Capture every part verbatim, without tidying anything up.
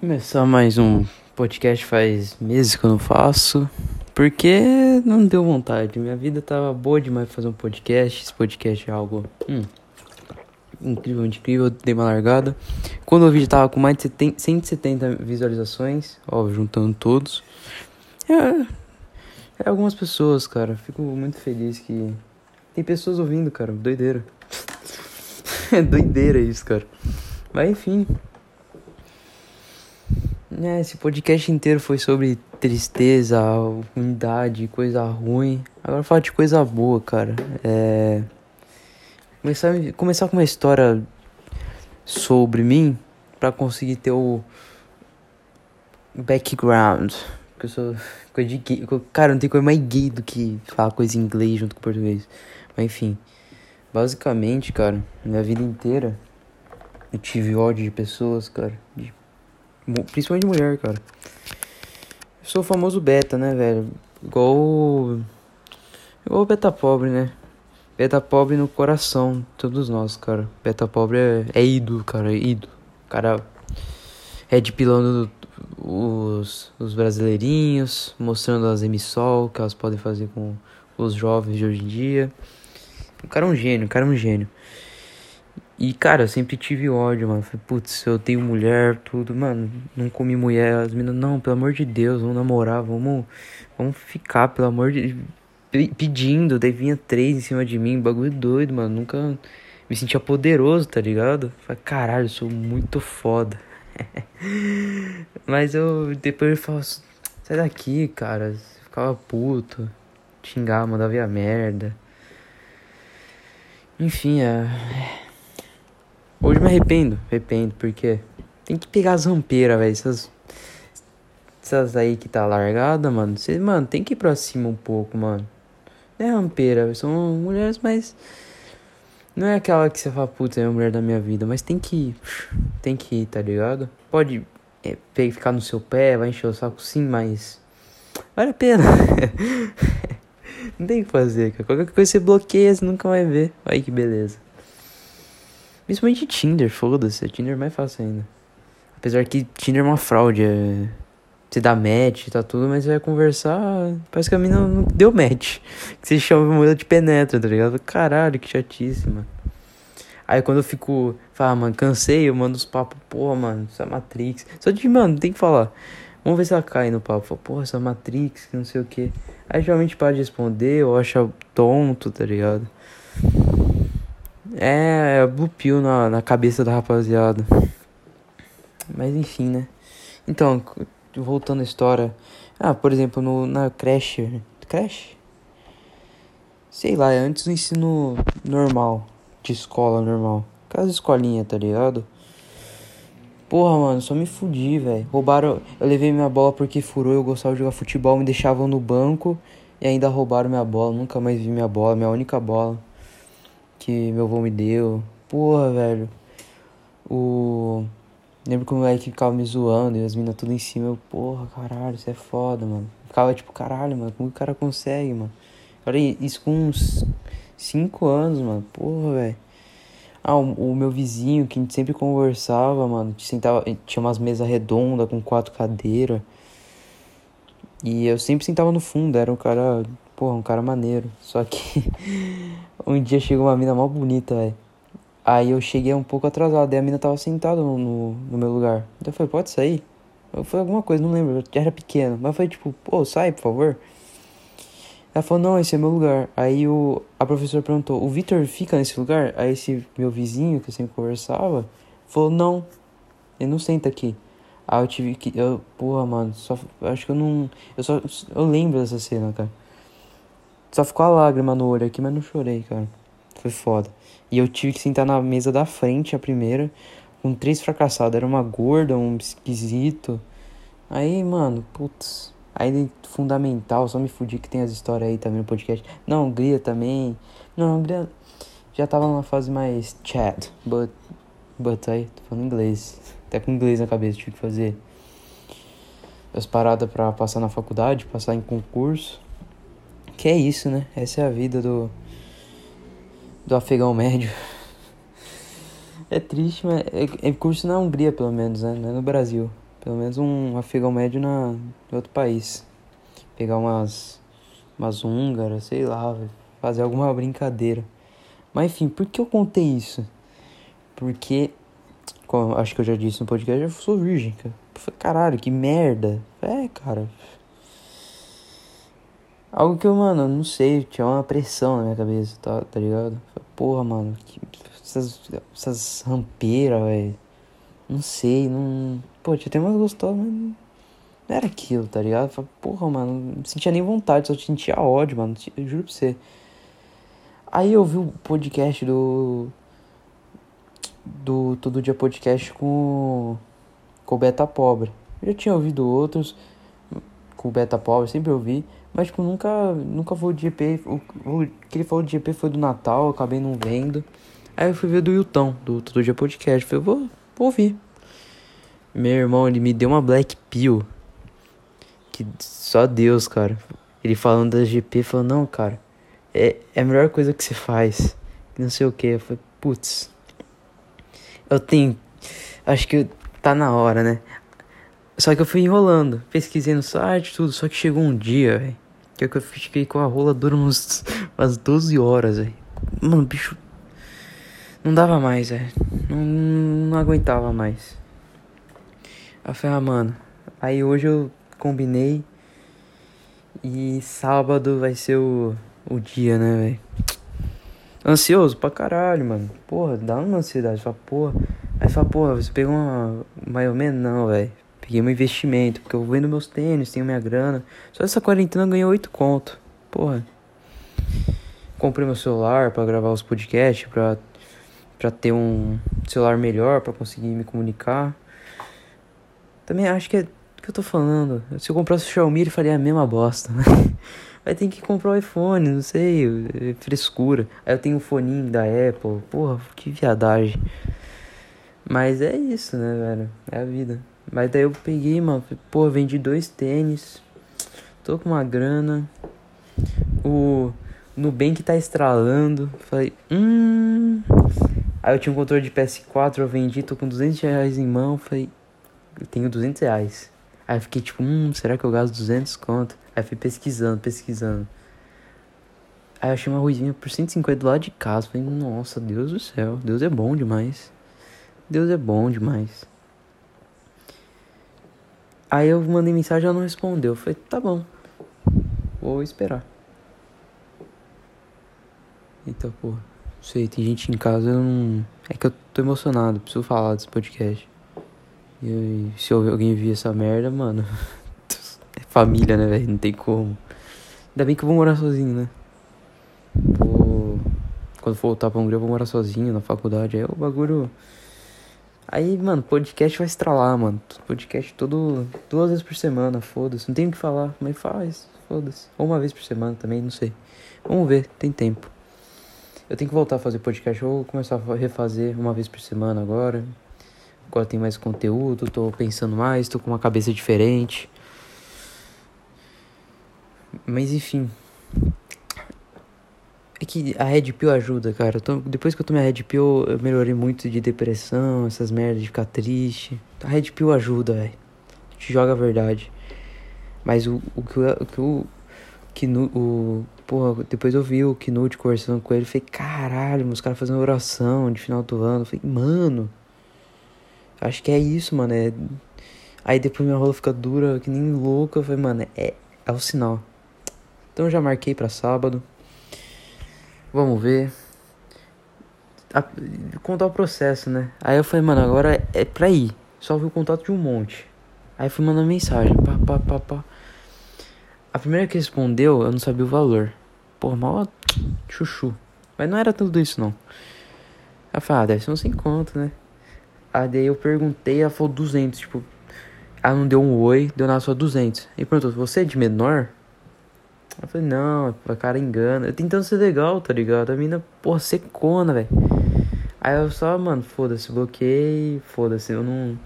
Começar mais um podcast. Faz meses que eu não faço, porque não deu vontade. Minha vida tava boa demais pra fazer um podcast. Esse podcast é algo hum, incrível, incrível. Dei uma largada. Quando o vídeo tava com mais de setenta, cento e setenta visualizações, ó, juntando todos. É, é algumas pessoas, cara. Fico muito feliz que tem pessoas ouvindo, cara. Doideira. É doideira isso, cara. Mas enfim... Esse podcast inteiro foi sobre tristeza, unidade, coisa ruim. Agora falar de coisa boa, cara. É... Começar, começar com uma história sobre mim pra conseguir ter o background. Porque eu sou coisa de gay. Cara, não tem coisa mais gay do que falar coisa em inglês junto com português. Mas enfim, basicamente, cara, minha vida inteira eu tive ódio de pessoas, cara. De Principalmente mulher, cara. Eu sou o famoso beta, né, velho? Igual o... Igual o beta pobre, né? Beta pobre no coração, todos nós, cara. Beta pobre é, é ídolo, cara, é ídolo. O cara é de pilando os... os brasileirinhos, mostrando as emissol que elas podem fazer com os jovens de hoje em dia. O cara é um gênio, o cara é um gênio. E, cara, eu sempre tive ódio, mano. Falei, putz, eu tenho mulher, tudo, mano. Não comi mulher. As meninas, não, pelo amor de Deus, vamos namorar, vamos, vamos ficar, pelo amor de... Pedindo, daí vinha três em cima de mim, bagulho doido, mano. Nunca me sentia poderoso, tá ligado? Falei, caralho, eu sou muito foda. Mas eu, depois eu falava, sai daqui, cara. Ficava puto, xingava, mandava via merda. Enfim, é... Hoje me arrependo, arrependo, porque tem que pegar as rampeiras, velho, essas, essas aí que tá largada, mano, cê, mano, tem que ir pra cima um pouco, mano, não é rampeira, são mulheres, mas não é aquela que você fala, puta, é a mulher da minha vida, mas tem que ir, tem que ir, tá ligado? Pode é, ficar no seu pé, vai encher o saco sim, mas vale a pena, não tem o que fazer, cara. Qualquer coisa você bloqueia, você nunca vai ver, olha que beleza. Principalmente Tinder, foda-se. Tinder é mais fácil ainda. Apesar que Tinder é uma fraude. É... Você dá match, tá tudo, mas você vai conversar... Parece que a mina não deu match. Que você chama a mulher de penetra, tá ligado? Caralho, que chatice, mano. Aí quando eu fico... Fala, ah, mano, cansei, eu mando os papos. Porra, mano, essa Matrix. Só de, mano, tem que falar. Vamos ver se ela cai no papo. Fala, porra, essa Matrix, não sei o que. Aí geralmente para de responder ou acha tonto, tá ligado? É, blue pill na, na cabeça da rapaziada. Mas enfim, né? Então, voltando à história. Ah, por exemplo, no, na creche... Creche? Sei lá, é antes do ensino normal. De escola normal. Aquelas escolinhas, tá ligado? Porra, mano, só me fudi, velho. Roubaram... Eu levei minha bola porque furou. Eu gostava de jogar futebol. Me deixavam no banco. E ainda roubaram minha bola. Nunca mais vi minha bola. Minha única bola. Que meu avô me deu. Porra, velho. O... Lembro que o moleque ficava me zoando e as minas tudo em cima. Eu, porra, caralho, isso é foda, mano. Ficava tipo, caralho, mano, como que o cara consegue, mano? Olha isso com uns cinco anos, mano. Porra, velho. Ah, o, o meu vizinho, que a gente sempre conversava, mano. Sentava, tinha umas mesas redondas com quatro cadeiras. E eu sempre sentava no fundo, era um cara... Porra, um cara maneiro. Só que um dia chegou uma mina mó bonita, velho. Aí eu cheguei um pouco atrasado. Aí a mina tava sentada no, no, no meu lugar. Então eu falei, pode sair? Eu falei alguma coisa, não lembro. Eu já era pequeno. Mas foi tipo, pô, sai, por favor. Ela falou, não, esse é meu lugar. Aí o, a professora perguntou, o Vitor fica nesse lugar? Aí esse meu vizinho, que eu sempre conversava, falou, não, ele não senta aqui. Aí eu tive que... Eu, porra, mano, só... Acho que eu não... Eu só... Eu lembro dessa cena, cara. Só ficou a lágrima no olho aqui, mas não chorei, cara. Foi foda. E eu tive que sentar na mesa da frente, a primeira, com três fracassados. Era uma gorda, um esquisito. Aí, mano, putz. Aí, fundamental, só me fudi que tem as histórias aí também no podcast. Na Hungria também. Não, a Hungria já tava numa fase mais chat. But, but aí, tô falando inglês. Até com inglês na cabeça, tive que fazer as paradas pra passar na faculdade, passar em concurso. Que é isso, né? Essa é a vida do... Do afegão médio. É triste, mas... É, é curso na Hungria, pelo menos, né? Não é no Brasil. pelo menos um afegão médio na, em outro país. Pegar umas, umas húngaras, sei lá, fazer alguma brincadeira. Mas enfim, por que eu contei isso? Porque, como acho que eu já disse no podcast, eu sou virgem, cara. Caralho, que merda. É, cara. Algo que eu, mano, não sei, tinha uma pressão na minha cabeça, tá, tá ligado? Porra, mano, que, essas, essas rampeiras, velho. Não sei, não... Pô, tinha até mais gostosa, mas não era aquilo, tá ligado? Porra, mano, não sentia nem vontade, só sentia ódio, mano, eu juro pra você. Aí eu vi o podcast do... Do Todo Dia Podcast com... Com o Beta Pobre. Eu já tinha ouvido outros com o Beta Pobre, sempre ouvi. Mas, tipo, nunca, nunca vou de G P. O, o que ele falou de G P foi do Natal, eu acabei não vendo. Aí eu fui ver do Yutão, do Todo Dia Podcast. Eu falei, vou, vou ouvir. Meu irmão, ele me deu uma Black Pill. Que só Deus, cara. Ele falando da G P, falou, não, cara. É, é a melhor coisa que você faz. Não sei o que. Eu falei, putz. Eu tenho... Acho que... Eu, tá na hora, né? Só que eu fui enrolando, pesquisei no site, tudo. Só que chegou um dia, velho, que eu fiquei com a rola dura uns, umas doze horas, velho. Mano, bicho, não dava mais, velho. Não, não aguentava mais. Aí eu falei, ah, mano. Aí hoje eu combinei. E sábado vai ser o, o dia, né, velho? Ansioso pra caralho, mano. Porra, dá uma ansiedade, fala, porra. Aí fala, porra, você pegou uma maionese? Não, velho. Peguei meu investimento, porque eu vendo meus tênis, tenho minha grana. Só essa quarentena eu ganhei oito conto. Porra. Comprei meu celular pra gravar os podcasts, pra, pra ter um celular melhor, pra conseguir me comunicar. Também acho que é o que eu tô falando. Se eu comprasse o Xiaomi, ele faria a mesma bosta, né? Aí tem que comprar o iPhone, não sei, é frescura. Aí eu tenho o foninho da Apple. Porra, que viadagem. Mas é isso, né, velho? É a vida. Mas daí eu peguei, mano. Pô, vendi dois tênis. Tô com uma grana. O Nubank tá estralando. Falei, hum... Aí eu tinha um controle de P S quatro, eu vendi. Tô com duzentos reais em mão. Falei, eu tenho duzentos reais. Aí eu fiquei tipo, hum, será que eu gasto duzentos conto? Aí fui pesquisando, pesquisando. Aí eu achei uma ruizinha por cento e cinquenta do lado de casa. Falei, nossa, Deus do céu. Deus é bom demais. Deus é bom demais. Aí eu mandei mensagem e ela não respondeu. Eu falei, tá bom. Vou esperar. Então, pô, não sei, tem gente em casa, eu não... É que eu tô emocionado, preciso falar desse podcast. E se alguém vir essa merda, mano... É família, né, velho? Não tem como. Ainda bem que eu vou morar sozinho, né? Vou... Quando for voltar pra Hungria, eu vou morar sozinho na faculdade. Aí o bagulho... Aí, mano, podcast vai estralar, mano. Podcast todo... Duas vezes por semana, foda-se. Não tem o que falar, mas faz, foda-se. Ou uma vez por semana também, não sei. Vamos ver, tem tempo. Eu tenho que voltar a fazer podcast. Eu vou começar a refazer uma vez por semana agora. Agora tem mais conteúdo, tô pensando mais, tô com uma cabeça diferente. Mas, enfim... É que a Red Pill ajuda, cara. Eu tô, depois que eu tomei a Red Pill, eu melhorei muito de depressão, essas merdas de ficar triste. A Red Pill ajuda, velho. Te joga a verdade. Mas o, o que o... que o, que no, o porra, depois eu vi o Knut conversando com ele. Eu falei, caralho, os caras fazendo oração de final do ano. Eu falei, mano... Acho que é isso, mano. É... Aí depois minha rola fica dura, que nem louca. Eu falei, mano, é, é o sinal. Então eu já marquei pra sábado. Vamos ver. A, contar o processo, né? Aí eu falei, mano, agora é pra ir. Só vi o contato de um monte. Aí fui mandando mensagem. Pá, pá, pá, pá. A primeira que respondeu, eu não sabia o valor. Porra, mó chuchu. Mas não era tudo isso, não. Ela falou, ah, deve ser uns cinco conto, né? Aí daí eu perguntei, ela falou duzentos. Tipo, ela não deu um oi, deu nada só duzentos. E perguntou, você é de menor? Eu falei, não, a cara engana. Eu tentando ser legal, tá ligado? A mina, porra, secona, velho. Aí eu só, mano, foda-se, bloqueei. Foda-se, eu não...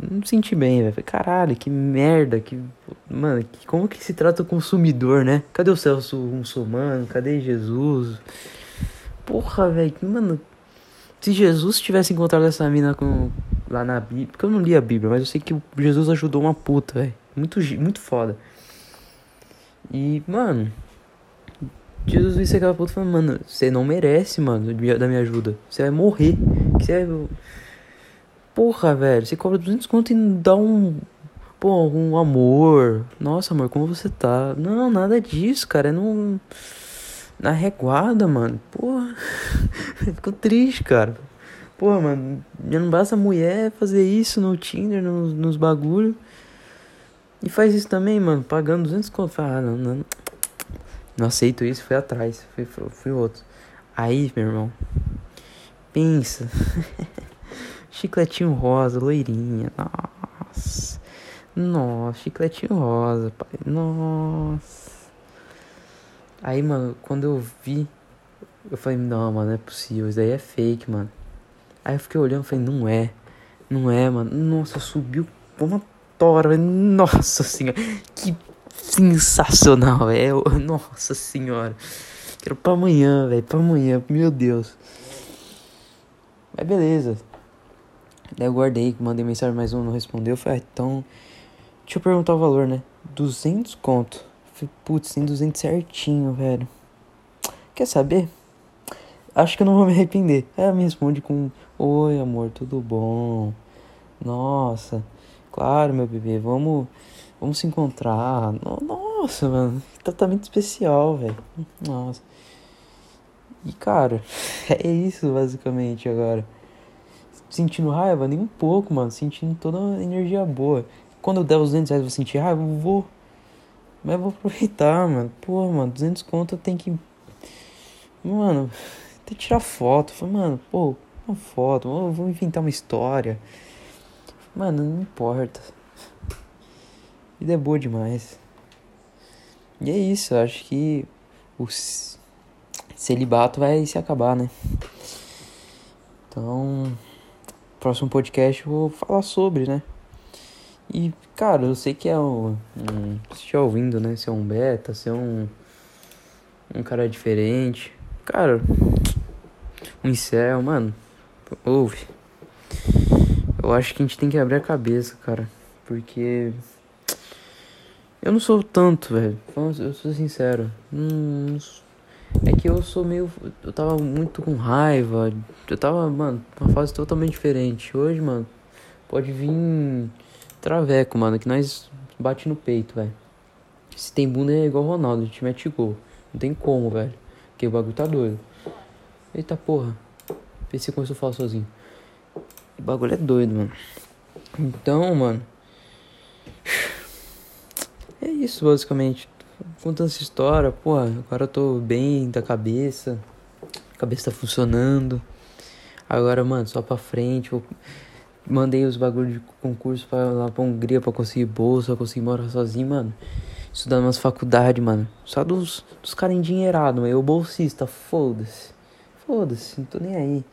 Não me senti bem, velho. Falei, caralho, que merda. Que... Mano, que... como que se trata o consumidor, né? Cadê o Celso muçulmano? Cadê Jesus? Porra, velho, que, mano... Se Jesus tivesse encontrado essa mina com, lá na Bíblia, porque eu não li a Bíblia, mas eu sei que Jesus ajudou uma puta, velho, muito, muito foda. E, mano, Jesus disse aquela puta falando, mano, você não merece, mano, da minha ajuda, você vai morrer, você vai... Porra, velho, você cobra duzentos conto e não dá um... Pô, um amor. Nossa, amor, como você tá? Não, nada disso, cara. É num... na reguada, mano. Porra. Ficou triste, cara. Porra, mano. Já não basta a mulher fazer isso no Tinder, nos, nos bagulhos. E faz isso também, mano. Pagando duzentos conto. Ah, não, não. Não aceito isso. Fui atrás. Fui, fui outro. Aí, meu irmão. Pensa. Chicletinho rosa, loirinha. Nossa. Nossa, chicletinho rosa, pai. Nossa. Aí, mano, quando eu vi, eu falei, não, mano, não é possível. Isso daí é fake, mano. Aí eu fiquei olhando e falei, não é. Não é, mano. Nossa, subiu uma tora, velho. Nossa senhora. Que sensacional, velho. Nossa senhora. Quero pra amanhã, velho. Pra amanhã. Meu Deus. Mas beleza. Daí eu guardei, mandei mensagem, mas um não respondeu. Eu falei, ah, então... Deixa eu perguntar o valor, né? duzentos conto. Falei, putz, tem duzentos certinho, velho. Quer saber? Acho que eu não vou me arrepender. Aí ela me responde com... Oi, amor, tudo bom? Nossa. Claro, meu bebê, vamos... Vamos se encontrar. Nossa, mano. Que tratamento especial, velho. Nossa. E, cara... É isso, basicamente, agora. Sentindo raiva? Nem um pouco, mano. Sentindo toda a energia boa. Quando eu der os duzentos reais, eu vou sentir raiva? Eu vou. Mas eu vou aproveitar, mano. Pô, mano, duzentos conto eu tenho que... Mano, até tirar foto. Falei, mano, pô, uma foto. Eu vou inventar uma história. Mano, não importa. Vida é boa demais. E é isso. Eu acho que o celibato vai se acabar, né? Então... Próximo podcast eu vou falar sobre, né? E, cara, eu sei que é um... um se estiver ouvindo, né? Ser um beta, ser um... Um cara diferente. Cara... Um incel, mano. Ouve. Eu acho que a gente tem que abrir a cabeça, cara. Porque... Eu não sou tanto, velho. Eu sou sincero. Hum, é que eu sou meio... Eu tava muito com raiva. Eu tava, mano, numa fase totalmente diferente. Hoje, mano, pode vir... Traveco, mano, que nós bate no peito, velho. Se tem bunda é igual o Ronaldo, a gente mete gol. Não tem como, velho. Porque o bagulho tá doido. Eita porra. Pensei como eu falo sozinho. O bagulho é doido, mano. Então, mano. É isso, basicamente. Contando essa história, porra. Agora eu tô bem da cabeça. A cabeça tá funcionando. Agora, mano, só pra frente. Vou... Mandei os bagulhos de concurso pra lá pra Hungria pra conseguir bolsa, pra conseguir morar sozinho, mano. Estudando nas faculdades, mano. Só dos, dos caras endinheirados, mano. Eu bolsista, foda-se. Foda-se, não tô nem aí.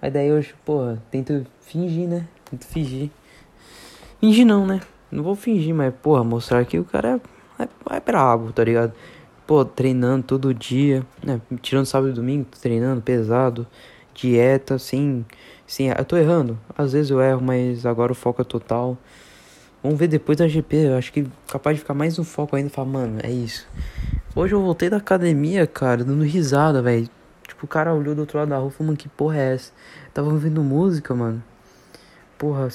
Mas daí hoje, porra, tento fingir, né? Tento fingir. Fingir não, né? Não vou fingir, mas, porra, mostrar que o cara é, é, é brabo, tá ligado? Pô, treinando todo dia, né? Tirando sábado e domingo, treinando pesado. Dieta, sim, sim, eu tô errando, às vezes eu erro, mas agora o foco é total. Vamos ver depois da G P, eu acho que capaz de ficar mais no foco ainda e falar, mano, é isso. Hoje eu voltei da academia, cara, dando risada, velho. Tipo, o cara olhou do outro lado da rua e falou, mano, que porra é essa? Tava ouvindo música, mano. Porra,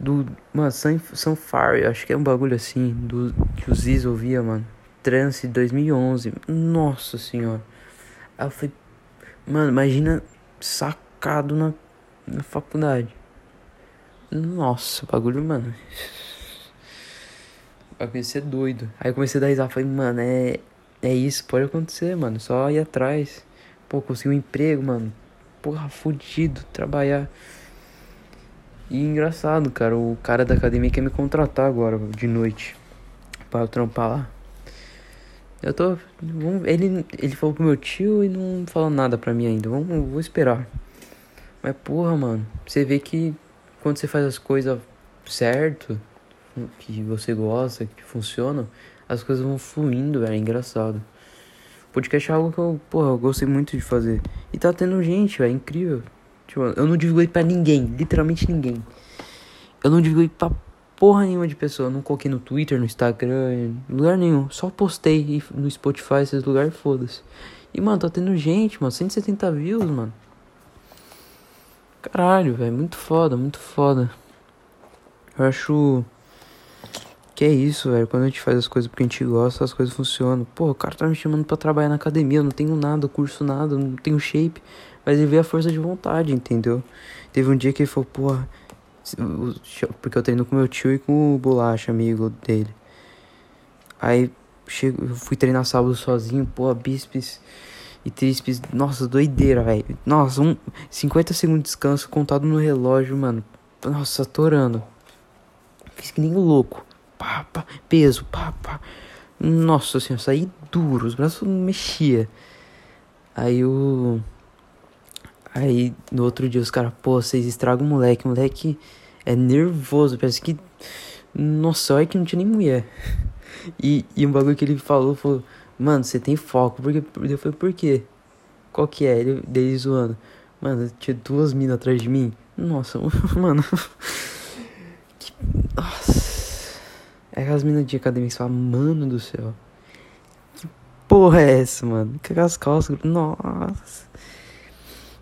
do, mano, Sunfire, acho que é um bagulho assim, do que o Ziz ouvia, mano. Trance de dois mil e onze, nossa senhora. Aí eu falei, mano, imagina sacado na, na faculdade. Nossa, bagulho, mano. Vai ser doido. Aí eu comecei a dar risada. Falei, mano, é, é isso, pode acontecer, mano. Só ir atrás. Pô, consegui um emprego, mano. Porra, fudido, trabalhar. E engraçado, cara. O cara da academia quer me contratar agora, de noite. Pra eu trampar lá. Eu tô... Ele, ele falou pro meu tio e não falou nada pra mim ainda. Vamos, vou esperar. Mas, porra, mano. Você vê que quando você faz as coisas certo, que você gosta, que funciona, as coisas vão fluindo, velho. É engraçado. O podcast é algo que eu, porra, eu gostei muito de fazer. E tá tendo gente, velho. É incrível. Tipo, eu não divulguei pra ninguém, literalmente ninguém. Eu não divulguei pra porra nenhuma de pessoa. Eu não coloquei no Twitter, no Instagram, lugar nenhum. Só postei no Spotify, esses lugares, foda-se. E, mano, tá tendo gente, mano. cento e setenta views, mano. Caralho, velho. Muito foda, muito foda. Eu acho... que é isso, velho. Quando a gente faz as coisas porque a gente gosta, as coisas funcionam. Pô, o cara tá me chamando pra trabalhar na academia. Eu não tenho nada, curso nada, não tenho shape. Mas ele veio a força de vontade, entendeu? Teve um dia que ele falou, porra... porque eu treino com meu tio e com o Bolacha, amigo dele. Aí... eu fui treinar sábado sozinho, pô, bíceps e tríceps, nossa, doideira, velho. Nossa, um, cinquenta segundos de descanso contado no relógio, mano. Nossa, torando. Fiz que nem louco. Pá, pá, peso, pá, pá. Nossa senhora, assim, saí duro, os braços não mexiam. Aí eu... aí no outro dia os caras, pô, vocês estragam o moleque. O moleque é nervoso, parece que... nossa, olha que não tinha nem mulher. E, e um bagulho que ele falou, falou, mano, você tem foco, porque eu falei, por quê? Qual que é? Ele, ele zoando, mano, tinha duas minas atrás de mim, nossa, mano, que, nossa, é aquelas minas de academia que você fala, mano do céu, que porra é essa, mano, que aquelas calças, nossa,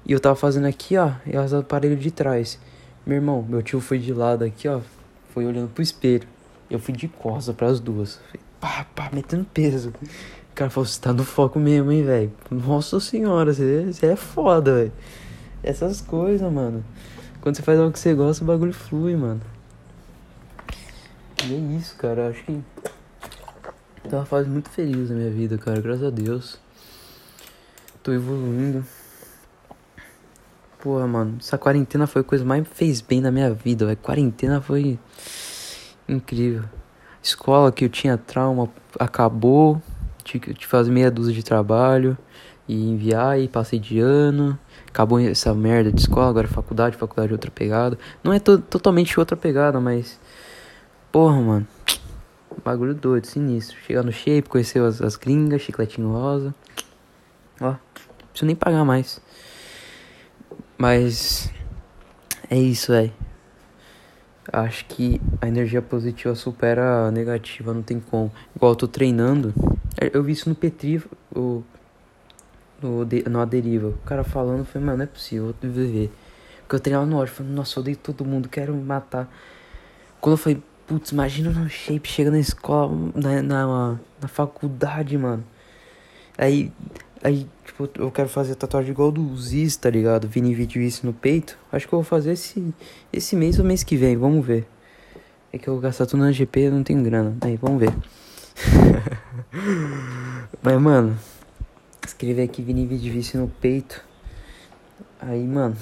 e eu tava fazendo aqui, ó, e as aparelhos de trás, meu irmão, meu tio foi de lado aqui, ó, foi olhando pro espelho. Eu fui de costas pras duas. Falei, pá, pá, metendo peso. O cara falou, você tá no foco mesmo, hein, velho. Nossa senhora, você é foda, velho. Essas coisas, mano. Quando você faz algo que você gosta, o bagulho flui, mano. E é isso, cara. Eu acho que... tá uma fase muito feliz na minha vida, cara. Graças a Deus. Tô evoluindo. Porra, mano. Essa quarentena foi a coisa mais que fez bem na minha vida, velho. Quarentena foi... incrível. Escola que eu tinha trauma acabou. Tive que fazer meia dúzia de trabalho e enviar, e passei de ano. Acabou essa merda de escola, agora faculdade, faculdade outra pegada. Não é to- totalmente outra pegada, mas... porra, mano. Bagulho doido, sinistro. Chegar no shape, conhecer as, as gringas, chicletinho rosa. Ó, não preciso nem pagar mais. Mas... é isso, velho. Acho que a energia positiva supera a negativa, não tem como. Igual eu tô treinando, eu vi isso no Petri, o, no, no A Deriva. O cara falando, eu falei, mano, não é possível, eu vou viver. Porque eu treinava no ódio, eu falei, nossa, eu odeio todo mundo, quero me matar. Quando eu falei, putz, imagina no shape, chega na escola, na, na, na faculdade, mano. Aí, aí, tipo, eu quero fazer tatuagem igual do Ziz, tá ligado? Vini Vídeo isso no peito. Acho que eu vou fazer esse, esse mês ou mês que vem, vamos ver. É que eu vou gastar tudo na G P, eu não tenho grana. Aí, vamos ver. Mas, mano, escrever aqui Vini Vídeo isso no peito. Aí, mano...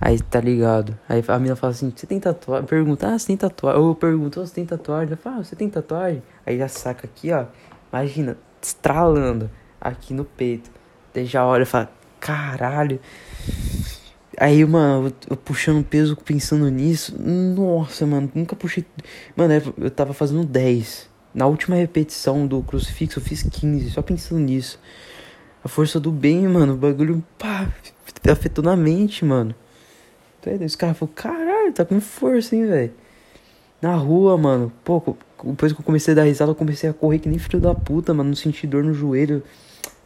aí, tá ligado? Aí a mina fala assim, você tem tatuagem? Pergunta, ah, você tem tatuagem? Ou eu pergunto, oh, você tem tatuagem? Ela fala, ah, você tem tatuagem? Aí já saca aqui, ó. Imagina, estralando aqui no peito. Daí já olha e fala, caralho. Aí, mano, eu, eu puxando peso, pensando nisso. Nossa, mano, nunca puxei. Mano, eu tava fazendo dez. Na última repetição do crucifixo, eu fiz quinze, só pensando nisso. A força do bem, mano, o bagulho, pá, afetou na mente, mano. Os caras falaram, caralho, tá com força, hein, velho. Na rua, mano, pô, depois que eu comecei a dar risada, eu comecei a correr que nem filho da puta, mano. Não senti dor no joelho,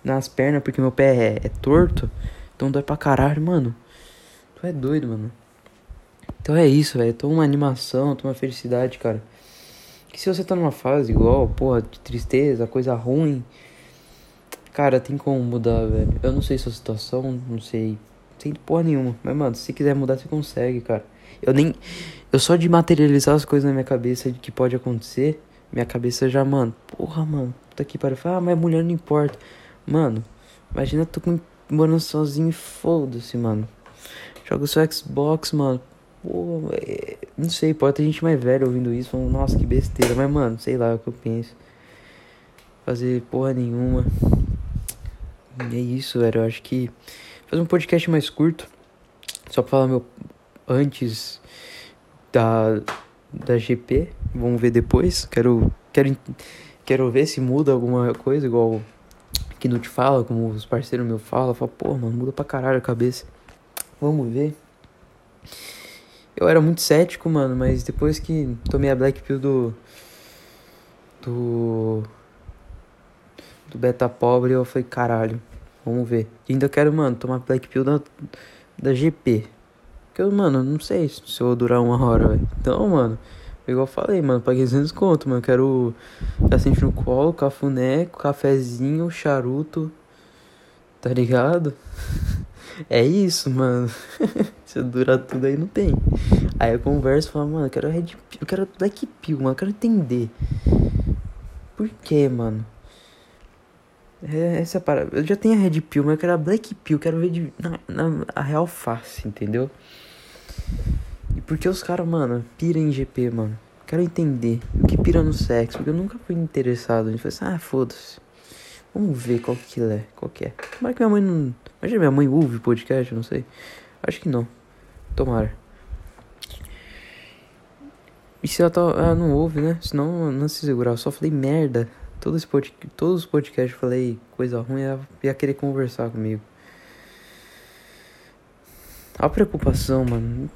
nas pernas, porque meu pé é, é torto. Então dói pra caralho, mano. Tu é doido, mano. Então é isso, velho. Eu tô uma animação, eu tô uma felicidade, cara. Que se você tá numa fase igual, porra, de tristeza, coisa ruim... cara, tem como mudar, velho. Eu não sei sua situação, não sei... não sei porra nenhuma. Mas, mano, se quiser mudar, você consegue, cara. Eu nem... eu só de materializar as coisas na minha cabeça de que pode acontecer, minha cabeça já, mano, porra, mano, tá aqui para falar, ah, mas mulher não importa. Mano, imagina eu tô com... morando sozinho e foda-se, mano. Joga o seu Xbox, mano. Porra, é... não sei, pode ter gente mais velha ouvindo isso, falando, nossa, que besteira. Mas, mano, sei lá é o que eu penso. Fazer porra nenhuma. E é isso, velho, eu acho que... fazer um podcast mais curto, só pra falar meu... antes... Da, da G P, vamos ver depois. Quero, quero, quero ver se muda alguma coisa, igual que não te fala, como os parceiros meus falam. Fala, pô, mano, muda pra caralho a cabeça. Vamos ver. Eu era muito cético, mano, mas depois que tomei a Black Pill do... Do... Do Beta Pobre, eu falei, caralho, vamos ver. E ainda quero, mano, tomar Black Pill da, da G P. Porque, eu, mano, não sei se eu vou durar uma hora, velho. Então, mano, igual eu falei, mano, paguei duzentos conto, mano. Quero tá sentindo no colo, cafuné, cafezinho, charuto, tá ligado? É isso, mano. Se eu durar tudo aí, não tem. Aí eu converso e falo, mano, eu quero Red Pill, eu quero Black Pill, mano, eu quero entender. Por que, mano? É, essa é a parada. Eu já tenho a Red Pill, mas eu quero a Black Pill, quero ver de, na, na, a real face, entendeu? E por que os caras, mano, pira em G P, mano? Quero entender o que pira no sexo, porque eu nunca fui interessado. A gente falou assim, ah, foda-se. Vamos ver qual que é, qual que é. Tomara que minha mãe não... Imagina, minha mãe ouve o podcast, eu não sei. Acho que não. Tomara. E se ela tá... Ah, não ouve, né? Senão, não se segurar. Eu só falei merda. Todo esse pod... Todos os podcasts eu falei coisa ruim, ela ia querer conversar comigo. A preocupação, mano.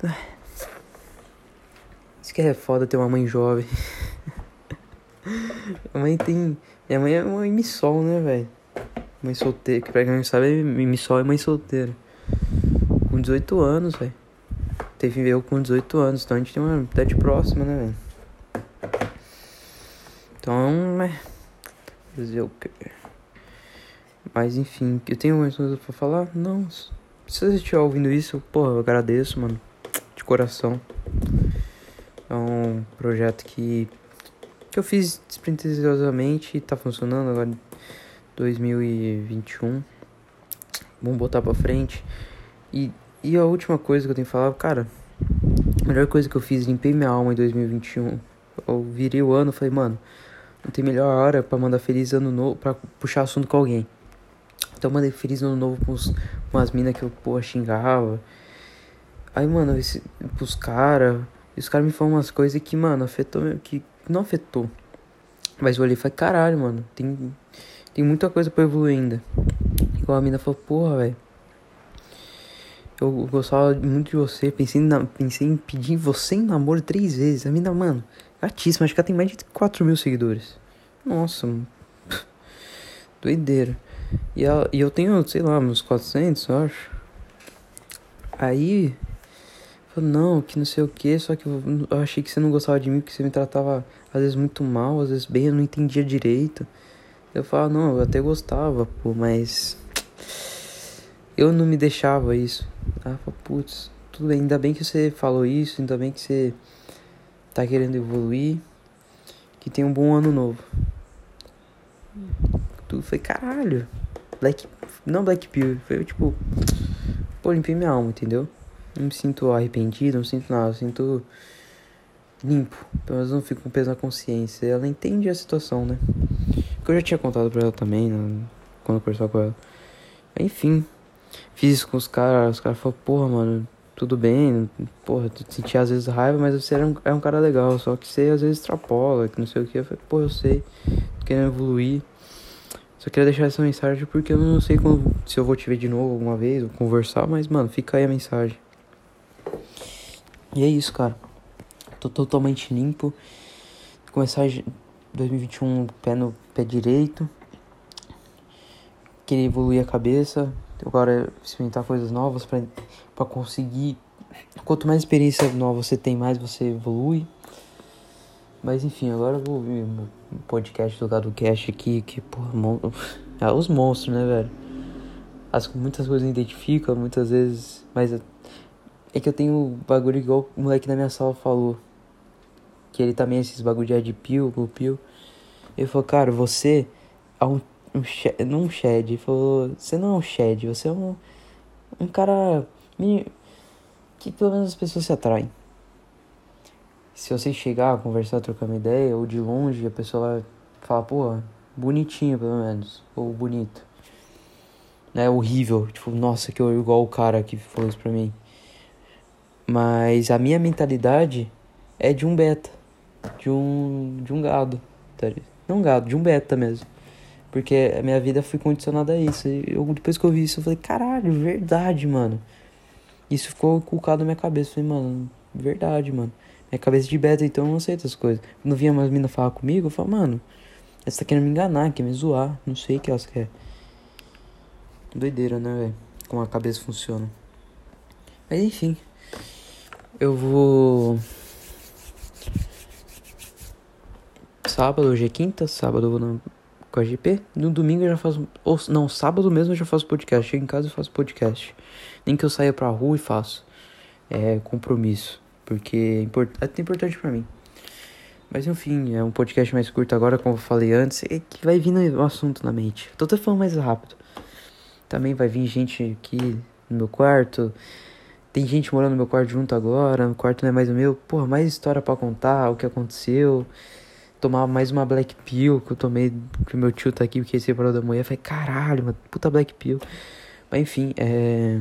Isso que é foda ter uma mãe jovem. Minha mãe tem... Minha mãe é uma missol, né, velho? Mãe solteira. Que pra quem não sabe, missol é mãe solteira. Com dezoito anos, velho. Teve eu com dezoito anos. Então a gente tem uma idade próxima, né, velho? Então, é... Fazer o quê? Mas, enfim. Eu tenho mais coisa pra falar? Não. Se você estiver ouvindo isso, porra, eu agradeço, mano. De coração. É um projeto que... que eu fiz despretensiosamente e tá funcionando agora em dois mil e vinte e um. Vamos botar pra frente. E, e a última coisa que eu tenho que falar, cara, a melhor coisa que eu fiz, limpei minha alma em dois mil e vinte e um. Eu virei o ano e falei, mano, não tem melhor hora pra mandar feliz ano novo, pra puxar assunto com alguém. Então eu mandei feliz ano novo com uns, umas minas que eu, porra, xingava. Aí, mano, esse, pros caras, e os caras me falam umas coisas que, mano, afetou meu, que não afetou. Mas eu olhei e falei, caralho, mano, tem, tem muita coisa pra evoluir ainda. Igual a mina falou, porra, velho, eu gostava muito de você, pensei, na, pensei em pedir você em namoro três vezes. A mina, mano, gatíssima, acho que ela tem mais de quatro mil seguidores. Nossa, mano. Doideira. E, ela, e eu tenho, sei lá, uns quatrocentos, eu acho. Aí... Não, que não sei o que, só que eu, eu achei que você não gostava de mim, porque você me tratava às vezes muito mal, às vezes bem, eu não entendia direito. Eu falava, não, eu até gostava, pô, mas eu não me deixava isso. Ela falou, putz, tudo bem, ainda bem que você falou isso, ainda bem que você tá querendo evoluir, que tem um bom ano novo. Tudo foi caralho. Black, não Black Pill, foi tipo, pô, limpei minha alma, entendeu? Não me sinto arrependido, não sinto nada, eu sinto limpo. Pelo menos não fico com peso na consciência. Ela entende a situação, né? Que eu já tinha contado pra ela também, né? Quando eu conversava com ela. Enfim, fiz isso com os caras. Os caras falaram, porra, mano, tudo bem. Porra, eu sentia às vezes raiva, mas você era um, é um cara legal. Só que você às vezes extrapola, que não sei o que. Eu falei, porra, eu sei, tô querendo evoluir. Só queria deixar essa mensagem porque eu não sei quando, se eu vou te ver de novo alguma vez ou conversar. Mas, mano, fica aí a mensagem. E é isso, cara. Tô totalmente limpo. Começar dois mil e vinte e um pé no pé direito. Querer evoluir a cabeça. Agora experimentar coisas novas pra, pra conseguir. Quanto mais experiência nova você tem, mais você evolui. Mas enfim, agora eu vou ouvir um podcast do Gado Cast aqui. Que porra, mon... é, os monstros, né, velho? As, muitas coisas identificam, muitas vezes. Mas. É que eu tenho bagulho igual o moleque da minha sala falou. Que ele também, esses bagulho de Red Pill, Blue Pill. Ele falou, cara, você é um, um shed, não um shed. Ele falou, você não é um shed, você é um, um cara que pelo menos as pessoas se atraem. Se você chegar, conversar, trocar uma ideia, ou de longe, a pessoa vai falar, pô, bonitinho pelo menos, ou bonito. Não é horrível, tipo, nossa, que eu igual o cara que falou isso pra mim. Mas a minha mentalidade é de um beta, de um, de um gado, não gado, de um beta mesmo, porque a minha vida foi condicionada a isso, e eu, depois que eu vi isso eu falei, caralho, verdade, mano, Isso ficou cucado na minha cabeça. Falei, mano, verdade, mano. Minha cabeça de beta, então eu não aceito essas coisas. Quando vinha umas meninas falar comigo, eu falava, mano, essa tá querendo me enganar, quer me zoar. Não sei o que elas querem. Doideira, né, velho? Como a cabeça funciona. Mas enfim. Eu vou. Sábado, hoje é quinta. Sábado eu vou na... com a G P. No domingo eu já faço. Ou, não, sábado mesmo eu já faço podcast. Chego em casa e faço podcast. Nem que eu saia pra rua e faço. É compromisso. Porque é, import... é importante pra mim. Mas enfim, é um podcast mais curto agora, como eu falei antes. É que vai vindo o assunto na mente. Tô até falando mais rápido. Também vai vir gente aqui no meu quarto. Tem gente morando no meu quarto junto agora. O quarto não é mais o meu. Porra, mais história pra contar. O que aconteceu. Tomar mais uma Black Pill que eu tomei, que meu tio tá aqui porque ele separou da mulher. Falei, caralho, uma puta Black Pill. Mas enfim, é...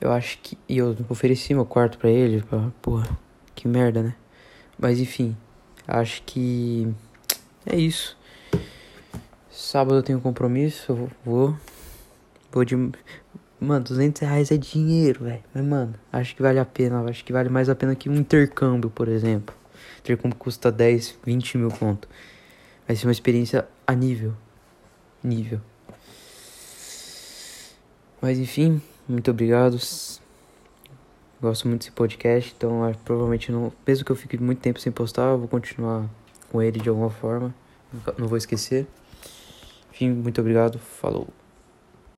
Eu acho que... E eu ofereci meu quarto pra ele. Pra... Porra, que merda, né? Mas enfim, acho que... É isso. Sábado eu tenho compromisso. Eu vou... Vou de... Mano, duzentos reais é dinheiro, velho. Mas, mano, acho que vale a pena. Acho que vale mais a pena que um intercâmbio, por exemplo. Ter como custa dez, vinte mil conto. Vai ser uma experiência a nível. Nível. Mas enfim, muito obrigado. Gosto muito desse podcast. Então eu, provavelmente não. Mesmo que eu fique muito tempo sem postar, eu vou continuar com ele de alguma forma. Não vou esquecer. Enfim, muito obrigado. Falou.